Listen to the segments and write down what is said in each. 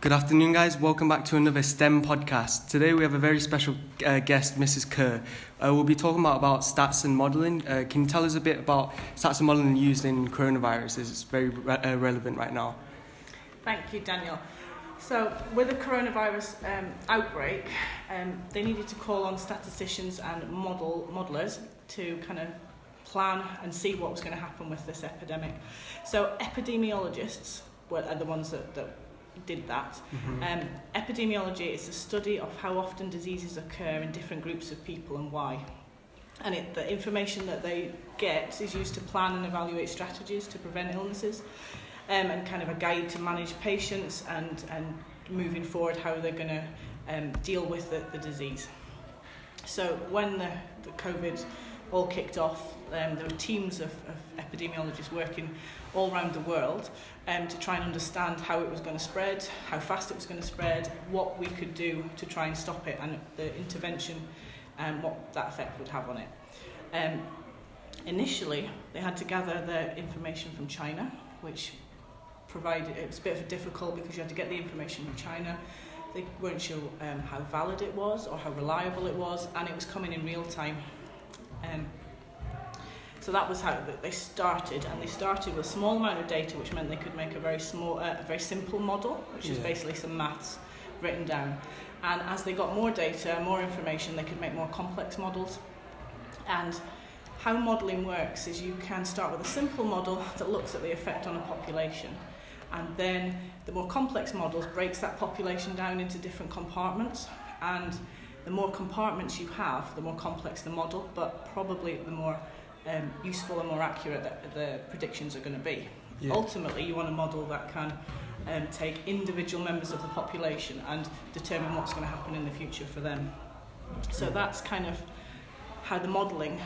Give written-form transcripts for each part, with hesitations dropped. Good afternoon, guys. Welcome back to another STEM podcast. Today we have a very special guest, Mrs. Kerr. We'll be talking about stats and modelling. Can you tell us a bit about stats and modelling used in coronavirus? It's very relevant right now. Thank you, Daniel. So, with the coronavirus outbreak, they needed to call on statisticians and modellers to kind of plan and see what was going to happen with this epidemic. So, epidemiologists are the ones that did that. Mm-hmm. Epidemiology is the study of how often diseases occur in different groups of people and why. And the information that they get is used to plan and evaluate strategies to prevent illnesses and kind of a guide to manage patients and moving forward how they're going to deal with the disease. So when the COVID all kicked off, there were teams of epidemiologists working all around the world to try and understand how it was going to spread, how fast it was going to spread, what we could do to try and stop it, and the intervention and what that effect would have on it. Initially, they had to gather the information from China, which provided it was a bit difficult because you had to get the information from China. They weren't sure how valid it was or how reliable it was, and it was coming in real time. So that was how they started, and they started with a small amount of data, which meant they could make a very simple model, which is basically some maths written down. And as they got more data, more information, they could make more complex models. And how modelling works is you can start with a simple model that looks at the effect on a population, and then the more complex models breaks that population down into different compartments, and the more compartments you have, the more complex the model, but probably the more useful and more accurate that the predictions are going to be. Yeah. Ultimately, you want a model that can take individual members of the population and determine what's going to happen in the future for them. So that's kind of how the modelling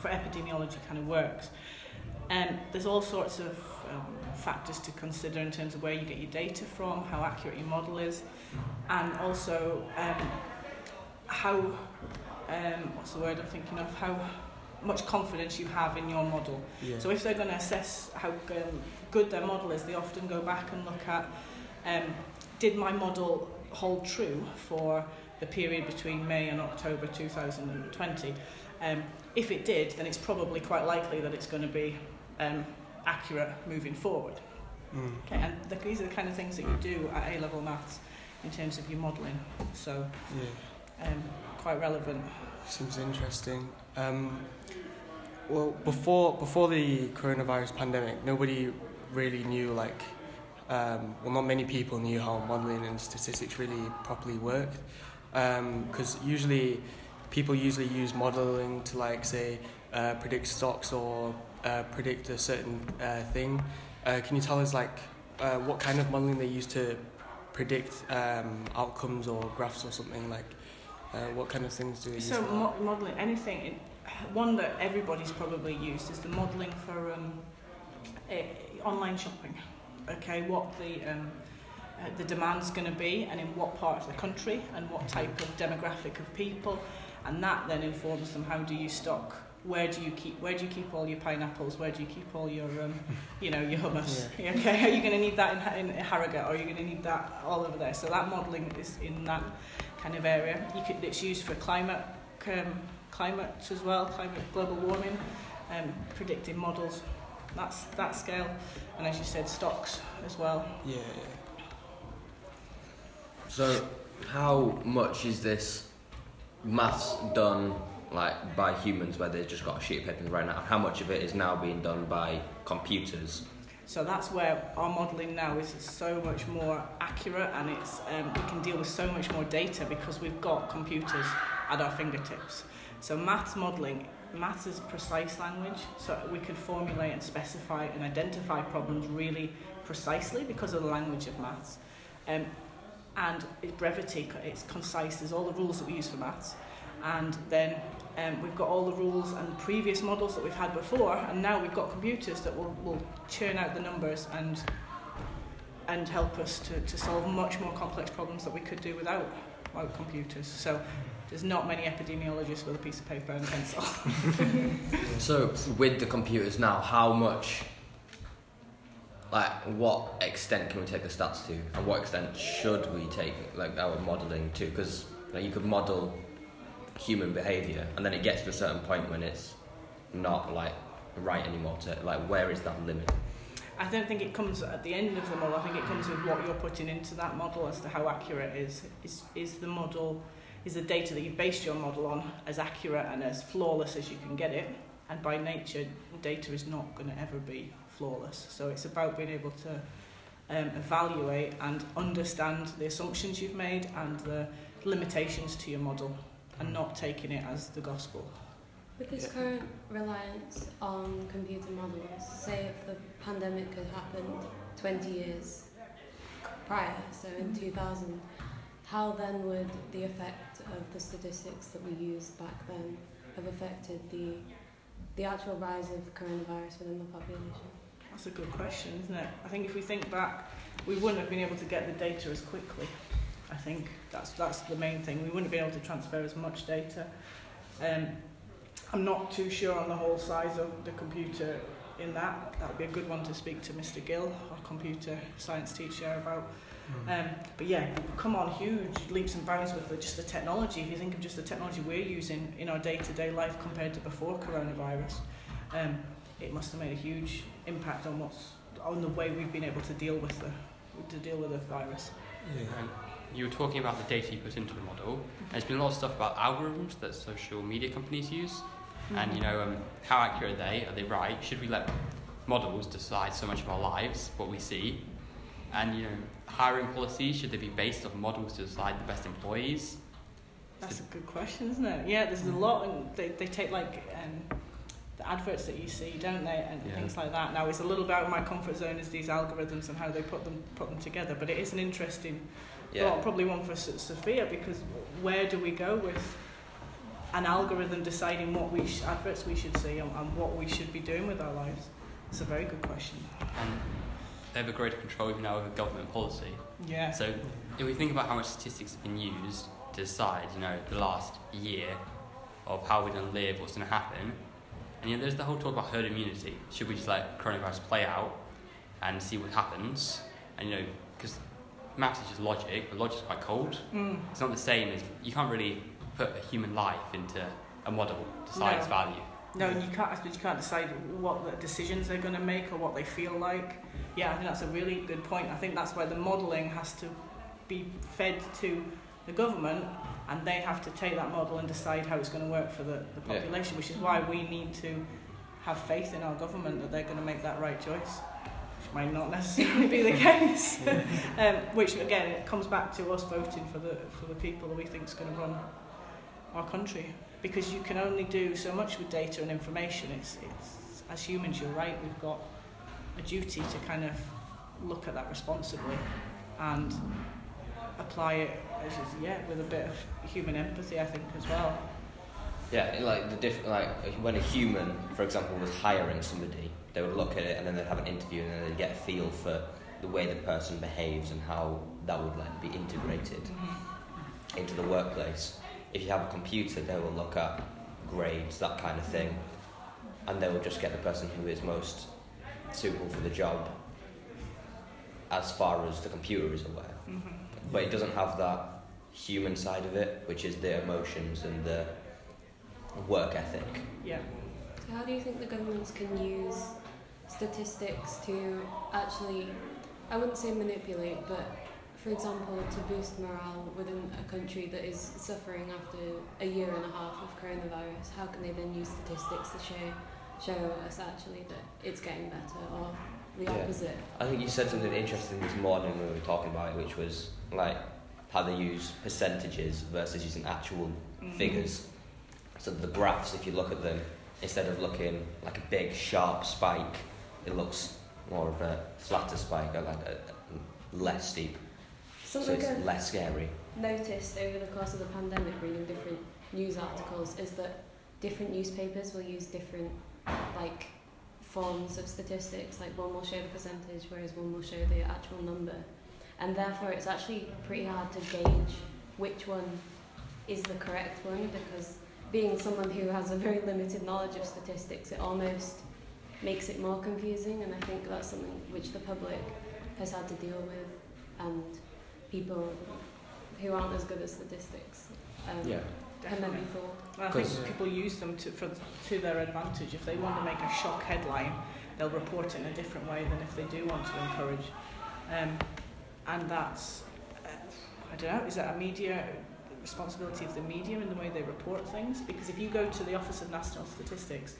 for epidemiology kind of works. There's all sorts of factors to consider in terms of where you get your data from, how accurate your model is, and also how much confidence you have in your model. Yeah. So if they're going to assess how good their model is, they often go back and look at, did my model hold true for the period between May and October 2020? If it did, then it's probably quite likely that it's going to be accurate moving forward. Mm. Okay, and these are the kind of things that you do at A-level maths in terms of your modelling. So, yeah. Quite relevant. Seems interesting. Well, before the coronavirus pandemic, nobody really knew, not many people knew how modelling and statistics really properly worked, because people usually use modelling to say predict stocks or predict a certain thing. Can you tell us what kind of modelling they use to predict outcomes or graphs or something? What kind of things do they use? So modelling, anything, one that everybody's probably used is the modelling for online shopping. Okay, what the demand's going to be, and in what part of the country, and what type of demographic of people, and that then informs them. How do you stock? Where do you keep all your pineapples? Where do you keep all your your hummus? Yeah. Okay, are you going to need that in Harrogate, or are you going to need that all over there? So that modelling is in that kind of area. It's used for climate as well, global warming, predicting models. That's that scale, and as you said, stocks as well. Yeah. So, how much is this maths done by humans, where they've just got a sheet of paper and write it out? How much of it is now being done by computers? So that's where our modelling now is so much more accurate, and it's we can deal with so much more data because we've got computers at our fingertips. So maths modelling, maths is precise language, so we can formulate and specify and identify problems really precisely because of the language of maths. And its brevity, it's concise, there's all the rules that we use for maths. And then we've got all the rules and previous models that we've had before, and now we've got computers that will churn out the numbers and help us to solve much more complex problems that we could do without computers. So there's not many epidemiologists with a piece of paper and a pencil. So with the computers now, how much like, what extent can we take the stats to, and what extent should we take like our modelling to? Because you could model human behaviour, and then it gets to a certain point when it's not like right anymore. To like, where is that limit? I don't think it comes at the end of the model. I think it comes with what you're putting into that model as to how accurate it is. Is the data that you've based your model on as accurate and as flawless as you can get it? And by nature, data is not going to ever be flawless. So it's about being able to evaluate and understand the assumptions you've made and the limitations to your model, and not taking it as the gospel. With this current reliance on computer models, say if the pandemic had happened 20 years prior, so in 2000, how then would the effect of the statistics that we used back then have affected the actual rise of coronavirus within the population? That's a good question, isn't it? I think if we think back, we wouldn't have been able to get the data as quickly. I think that's the main thing. We wouldn't be able to transfer as much data. I'm not too sure on the whole size of the computer in that. That would be a good one to speak to Mr. Gill, our computer science teacher, about. But yeah, we've come on huge leaps and bounds with just the technology. If you think of just the technology we're using in our day-to-day life compared to before coronavirus, it must have made a huge impact on the way we've been able to deal with the virus. Yeah. You were talking about the data you put into the model, and there's been a lot of stuff about algorithms that social media companies use, and how accurate are they right? Should we let models decide so much of our lives, what we see? And hiring policies, should they be based on models to decide the best employees? That's a good question, isn't it? Yeah, there's a lot, and they take the adverts that you see, don't they, and things like that. Now it's a little bit out of my comfort zone is these algorithms and how they put them together, but it is an interesting. Well, probably one for Sophia, because where do we go with an algorithm deciding what adverts we should see and what we should be doing with our lives? It's a very good question. And they have a greater control even now over government policy. Yeah. So if we think about how much statistics have been used to decide, the last year of how we're going to live, what's going to happen, and there's the whole talk about herd immunity. Should we just let coronavirus play out and see what happens? And because maths is just logic, but logic's quite cold. It's not the same as, you can't really put a human life into a model, decide its value. No, and you can't decide what the decisions they're going to make or what they feel like. Yeah, I think that's a really good point. I think that's where the modelling has to be fed to the government, and they have to take that model and decide how it's going to work for the population, which is why we need to have faith in our government that they're going to make that right choice. Might not necessarily be the case, which again it comes back to us voting for the people that we think is going to run our country, because you can only do so much with data and information. It's as humans, you're right, we've got a duty to kind of look at that responsibly and apply it with a bit of human empathy, I think, as well. Yeah, when a human, for example, was hiring somebody, they would look at it and then they'd have an interview and then they'd get a feel for the way the person behaves and how that would be integrated into the workplace. If you have a computer, they will look at grades, that kind of thing, and they will just get the person who is most suitable for the job as far as the computer is aware. But it doesn't have that human side of it, which is the emotions and the work ethic. Yeah. So how do you think the governments can use statistics to actually, I wouldn't say manipulate, but for example, to boost morale within a country that is suffering after a year and a half of coronavirus? How can they then use statistics to show us actually that it's getting better, or the opposite? I think you said something interesting this morning when we were talking about it, which was how they use percentages versus using actual figures. So the graphs, if you look at them, instead of looking like a big sharp spike, it looks more of a flatter spike, or a less steep. Something so it's less scary. Noticed over the course of the pandemic, reading different news articles, is that different newspapers will use different forms of statistics. One will show the percentage, whereas one will show the actual number, and therefore it's actually pretty hard to gauge which one is the correct one, because being someone who has a very limited knowledge of statistics, it almost makes it more confusing, and I think that's something which the public has had to deal with, and people who aren't as good at statistics have never before. And I think people use them to their advantage. If they want to make a shock headline, they'll report it in a different way than if they do want to encourage. And that's, I don't know, is that a media responsibility of the media in the way they report things? Because if you go to the Office of National Statistics,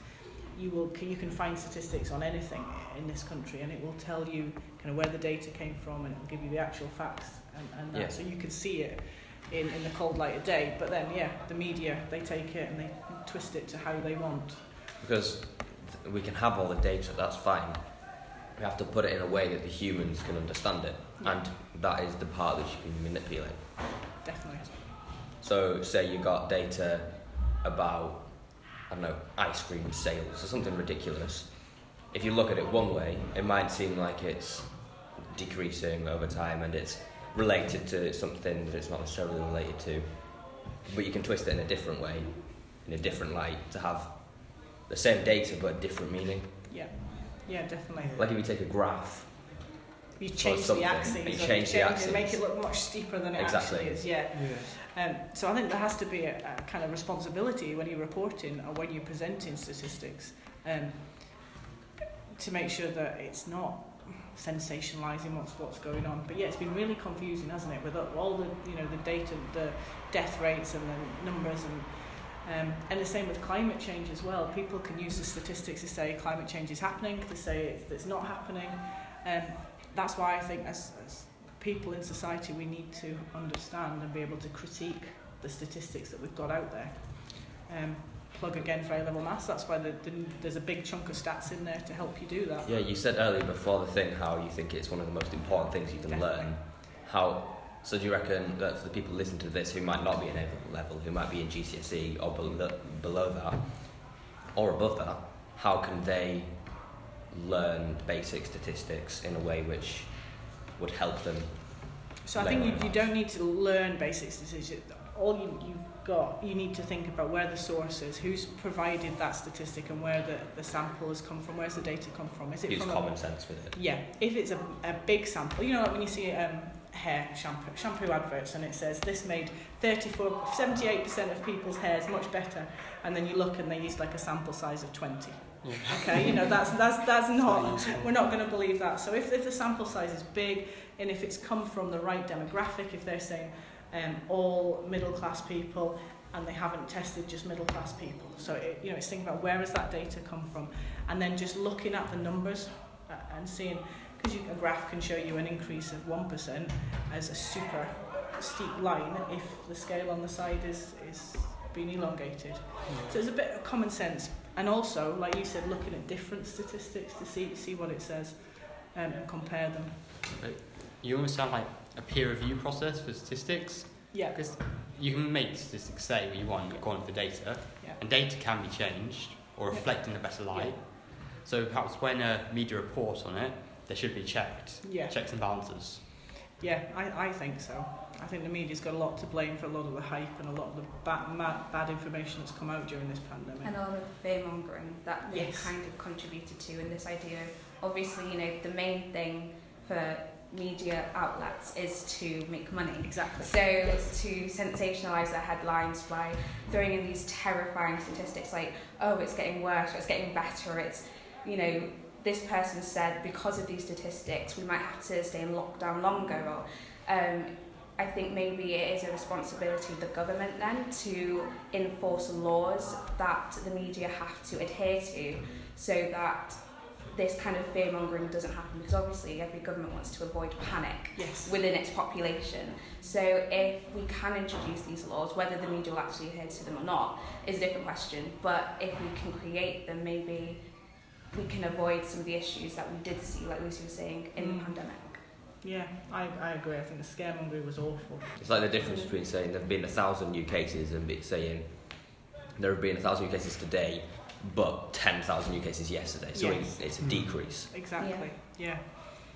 you can find statistics on anything in this country, and it will tell you kind of where the data came from, and it will give you the actual facts, and that. Yeah. So you can see it in the cold light of day. But then, the media, they take it and they twist it to how they want. Because we can have all the data, that's fine. We have to put it in a way that the humans can understand it, and that is the part that you can manipulate. Definitely. So, say you got data about, I don't know, ice cream sales or something ridiculous. If you look at it one way, it might seem like it's decreasing over time and it's related to something that it's not necessarily related to, but you can twist it in a different way, in a different light, to have the same data but a different meaning. Yeah, definitely. Like if you take a graph, you change the axes, and make it look much steeper than it actually is. Yeah. So I think there has to be a kind of responsibility when you're reporting or when you're presenting statistics, to make sure that it's not sensationalising what's going on. But yeah, it's been really confusing, hasn't it? With all the the data, the death rates, and the numbers, and the same with climate change as well. People can use the statistics to say climate change is happening, to say it's not happening. That's why I think as people in society, we need to understand and be able to critique the statistics that we've got out there. Plug again for A-level maths, that's why there's a big chunk of stats in there to help you do that. Yeah, you said earlier before the thing how you think it's one of the most important things you can learn. So do you reckon that for the people listening to this who might not be in A-level, who might be in GCSE or below that, or above that, how can they learn basic statistics in a way which would help them? So I think you don't need to learn basic statistics. All you've got, you need to think about where the source is, who's provided that statistic, and where the sample has come from, where's the data come from. Is it Use from common sense with it. Yeah, if it's a big sample, like when you see hair shampoo adverts and it says this made 78% of people's hairs much better, and then you look and they used like a sample size of 20. Okay, that's not, we're not going to believe that. So if the sample size is big, and if it's come from the right demographic, if they're saying all middle class people, and they haven't tested just middle class people, so it's thinking about where has that data come from, and then just looking at the numbers and seeing, because a graph can show you an increase of 1% as a super steep line if the scale on the side is been elongated. So it's a bit of common sense, and also, like you said, looking at different statistics to see what it says, and compare them. You almost have like a peer review process for statistics. Yeah. Because you can make statistics say what you want according to the data, and data can be changed or reflect in a better light. So perhaps when a media reports on it, they should be checked. Yeah. Checks and balances. Yeah, I think so. I think the media's got a lot to blame for a lot of the hype and a lot of the bad information that's come out during this pandemic. And all the fear-mongering that they kind of contributed to, and this idea of, obviously, the main thing for media outlets is to make money. Exactly. So to sensationalise their headlines by throwing in these terrifying statistics like, oh, it's getting worse, or it's getting better, or it's, this person said because of these statistics we might have to stay in lockdown longer, or I think maybe it is a responsibility of the government then to enforce laws that the media have to adhere to, so that this kind of fear-mongering doesn't happen, because obviously every government wants to avoid panic within its population. So if we can introduce these laws, whether the media will actually adhere to them or not is a different question, but if we can create them, maybe we can avoid some of the issues that we did see, like Lucy was saying, in the pandemic. Yeah, I agree. I think the scaremongering was awful. It's like the difference between saying there have been 1,000 new cases and saying there have been 1,000 new cases today, but 10,000 new cases yesterday. So it's a decrease. Exactly, yeah.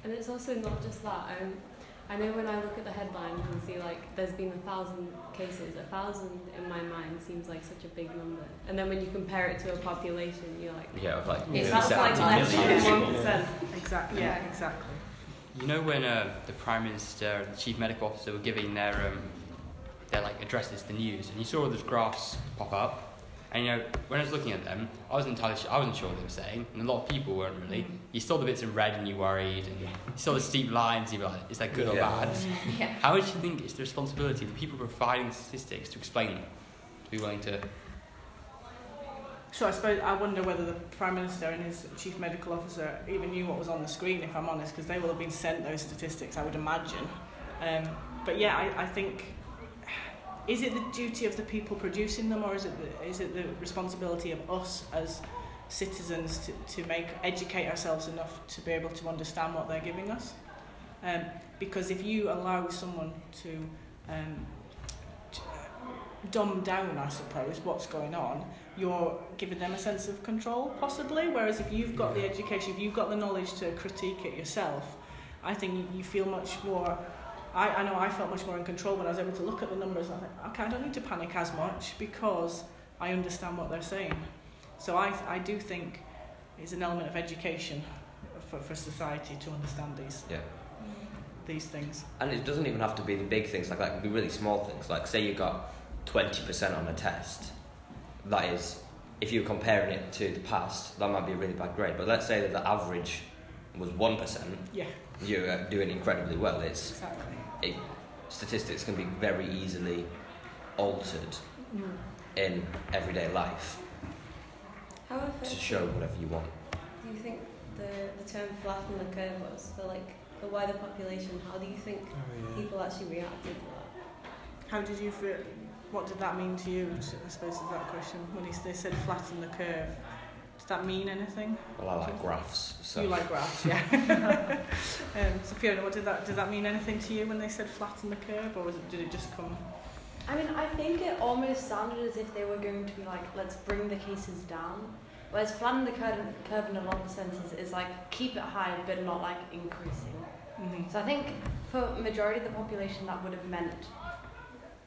And it's also not just that. I know when I look at the headline and see like there's been 1,000 cases, 1,000 in my mind seems like such a big number. And then when you compare it to a population, you're like, yeah, of like nearly 70 million. Exactly. Yeah, exactly. You know when the Prime Minister and the Chief Medical Officer were giving their like addresses to the news, and you saw all those graphs pop up, and you know when I was looking at them, I wasn't entirely sure, I wasn't sure what they were saying, and a lot of people weren't really. You saw the bits in red and you worried, and you saw the steep lines, you were like, is that good or bad? Yeah. How much do you think it's the responsibility of the people providing statistics to explain them, to be willing to? So I suppose I wonder whether the Prime Minister and his Chief Medical Officer even knew what was on the screen, if I'm honest, because they will have been sent those statistics, I would imagine. But yeah, I think, is it the duty of the people producing them, or is it the responsibility of us as citizens to educate ourselves enough to be able to understand what they're giving us? Because if you allow someone to dumb down, I suppose, what's going on, you're giving them a sense of control, possibly, whereas if you've got the education, if you've got the knowledge to critique it yourself, I think you feel much more, I know I felt much more in control when I was able to look at the numbers, and I thought, okay, I don't need to panic as much because I understand what they're saying. So I do think it's an element of education for society to understand these things. And it doesn't even have to be the big things like that, it can be really small things, like say you got 20% on a test. That is, if you're comparing it to the past, that might be a really bad grade. But let's say that the average was 1%. Yeah. You're doing incredibly well. It's exactly. Statistics can be very easily altered in everyday life to show whatever you want. Do you think the term flatten the curve was for like the wider population? How do you think people actually reacted to that? How did you feel? What did that mean to you, I suppose, is that question? When they said flatten the curve, does that mean anything? Well, I like graphs. So. You like graphs, yeah. So Fiona, did that mean anything to you when they said flatten the curve, or did it just come? I mean, I think it almost sounded as if they were going to be like, let's bring the cases down. Whereas flatten the curve in a lot of senses is like, keep it high, but not like increasing. Mm-hmm. So I think for majority of the population, that would have meant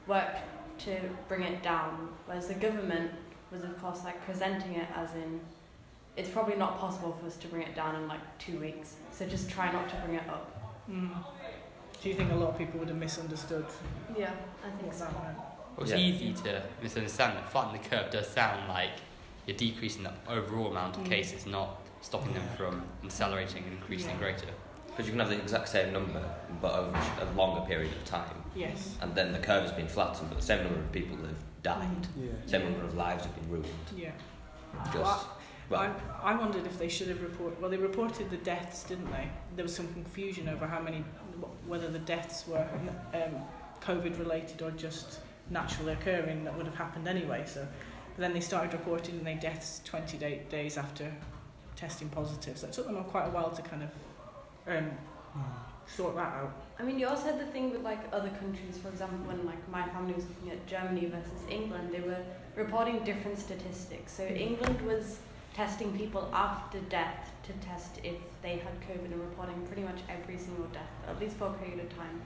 work to bring it down, whereas the government was of course like presenting it as in it's probably not possible for us to bring it down in like 2 weeks, so just try not to bring it up. Do you think a lot of people would have misunderstood? Yeah, I think so. Well, it's easy to misunderstand that flatten the curve does sound like you're decreasing the overall amount of cases, not stopping them from accelerating and increasing greater. Because you can have the exact same number, but over a longer period of time. Yes. And then the curve has been flattened, but the same number of people have died. Yeah. Same number of lives have been ruined. Yeah. I wondered if they should have reported. Well, they reported the deaths, didn't they? There was some confusion over how many, whether the deaths were COVID-related or just naturally occurring that would have happened anyway. So, but then they started reporting their deaths 28 days after testing positive. So it took them quite a while to kind of sort that out. I mean, you also had the thing with like other countries, for example, when like my family was looking at Germany versus England, they were reporting different statistics. So England was testing people after death to test if they had COVID and reporting pretty much every single death, at least for a period of time,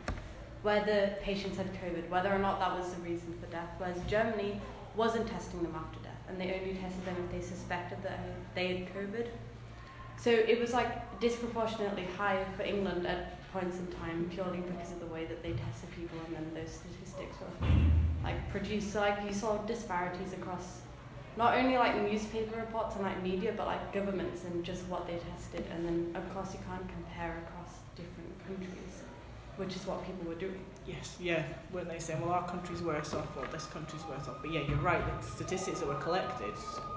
whether patients had COVID, whether or not that was the reason for death, whereas Germany wasn't testing them after death, and they only tested them if they suspected that they had COVID. So it was like disproportionately high for England at points in time purely because of the way that they tested people, and then those statistics were like produced. So like you saw disparities across not only like newspaper reports and like media, but like governments and just what they tested. And then of course you can't compare across different countries, which is what people were doing. Yes, yeah, weren't they saying, well, our country's worse off or this country's worse off? But yeah, you're right, the statistics that were collected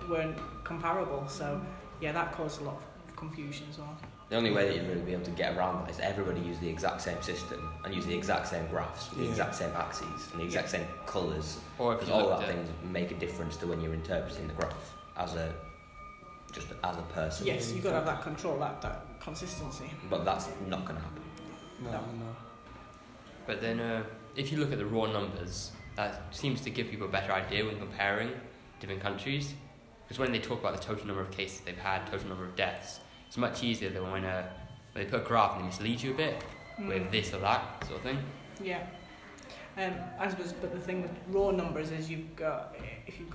weren't comparable. So yeah, that caused a lot of confusion as well. The only way that you'd really be able to get around that is everybody use the exact same system and use the exact same graphs, the exact same axes, and the exact same colours. Or if all that things make a difference to when you're interpreting the graph as a person. Yes, you've got to have that control, that consistency. But that's not going to happen. No. But then, if you look at the raw numbers, that seems to give people a better idea when comparing different countries. Because when they talk about the total number of cases they've had, total number of deaths, it's much easier than when they put a graph and they mislead you a bit. with this or that sort of thing. Yeah. I suppose, but the thing with raw numbers is if you've got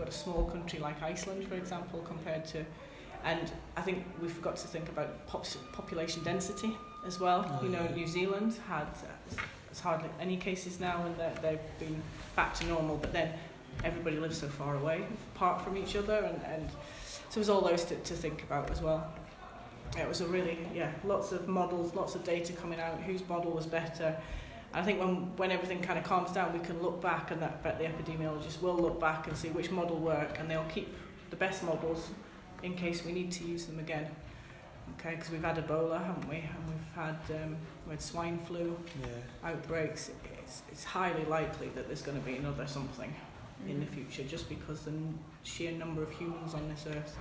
a small country like Iceland, for example, compared to, and I think we forgot to think about population density as well. Oh, you know, yeah. New Zealand has hardly any cases now, and they've been back to normal. But then everybody lives so far away, apart from each other, and so it was all those to think about as well. It was a really lots of models, lots of data coming out. Whose model was better? I think when everything kind of calms down, we can look back, and I bet the epidemiologists will look back and see which model worked, and they'll keep the best models in case we need to use them again. Okay, because we've had Ebola, haven't we? And we had swine flu outbreaks. It's highly likely that there's going to be another something in the future, just because the sheer number of humans on this earth.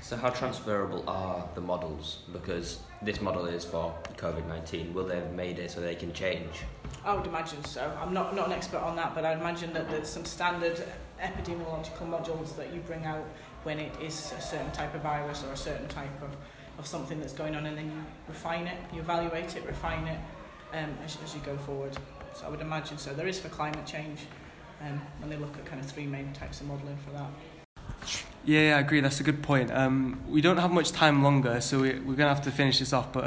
So how transferable are the models? Because this model is for COVID-19. Will they have made it so they can change? I would imagine so. I'm not an expert on that, but I'd imagine that there's some standard epidemiological models that you bring out when it is a certain type of virus or a certain type of something that's going on, and then you refine it, you evaluate it, refine it as you go forward. So I would imagine so. There is for climate change, and they look at kind of three main types of modelling for that. Yeah, I agree. That's a good point. We don't have much time longer, so we're going to have to finish this off. But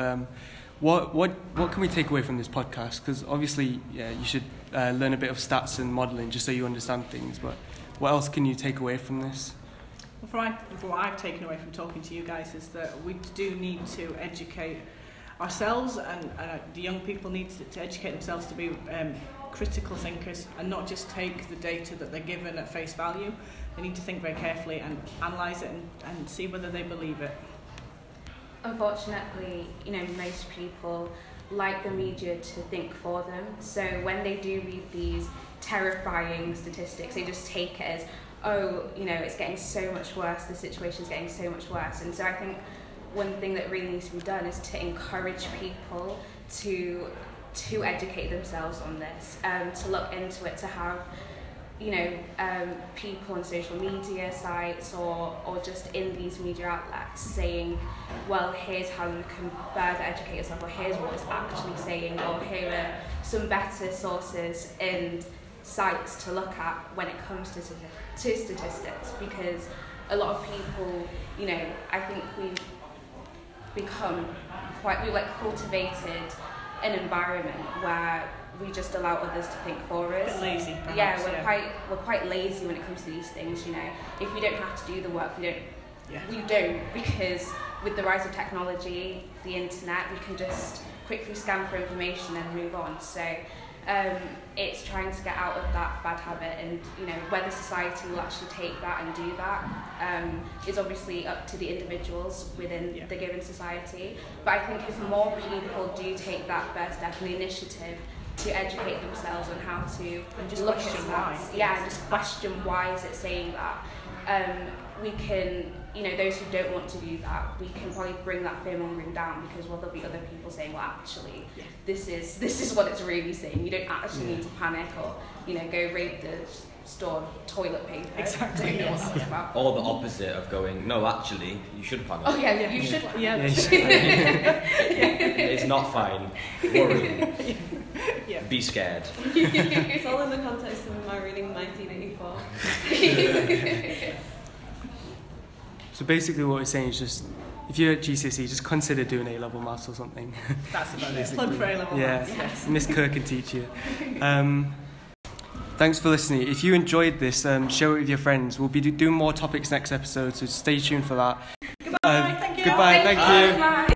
what can we take away from this podcast? Because obviously, you should learn a bit of stats and modelling just so you understand things. But what else can you take away from this? Well, from what I've taken away from talking to you guys is that we do need to educate ourselves, and the young people need to educate themselves to be critical thinkers and not just take the data that they're given at face value. They need to think very carefully and analyse it and see whether they believe it. Unfortunately, you know, most people like the media to think for them. So when they do read these terrifying statistics, they just take it as, oh, you know, it's getting so much worse, the situation's getting so much worse. And so I think one thing that really needs to be done is to encourage people to educate themselves on this, to look into it, to have, you know, people on social media sites or just in these media outlets saying, well, here's how you can further educate yourself, or here's what it's actually saying, or here are some better sources and sites to look at when it comes to statistics, because a lot of people, you know, I think we've become we've cultivated an environment where we just allow others to think for us. A bit lazy, perhaps, we're quite lazy when it comes to these things. You know, if we don't have to do the work, we don't, because with the rise of technology, the internet, we can just quickly scan for information and move on. So it's trying to get out of that bad habit, and you know whether society will actually take that and do that is obviously up to the individuals within the given society. But I think if more people do take that first step and the initiative to educate themselves on how to look at stats, just question why is it saying that, we can, you know, those who don't want to do that, we can probably bring that fearmongering down, because there'll be other people saying, well, actually, this is what it's really saying. You don't actually need to panic or, you know, go raid the store toilet paper. Exactly. Or the opposite of going, no, actually, you should panic. Oh, you should. Yeah. It's not fine. Worry. Yeah. Be scared. It's all in the context of my reading 1984. So basically what we're saying is just, if you're at GCSE, just consider doing A-level maths or something. That's about it. Plug for A-level maths. Yes. Miss Kerr can teach you. Thanks for listening. If you enjoyed this, share it with your friends. We'll be doing more topics next episode, so stay tuned for that. Goodbye. Thank you. Goodbye. Thank you. Bye.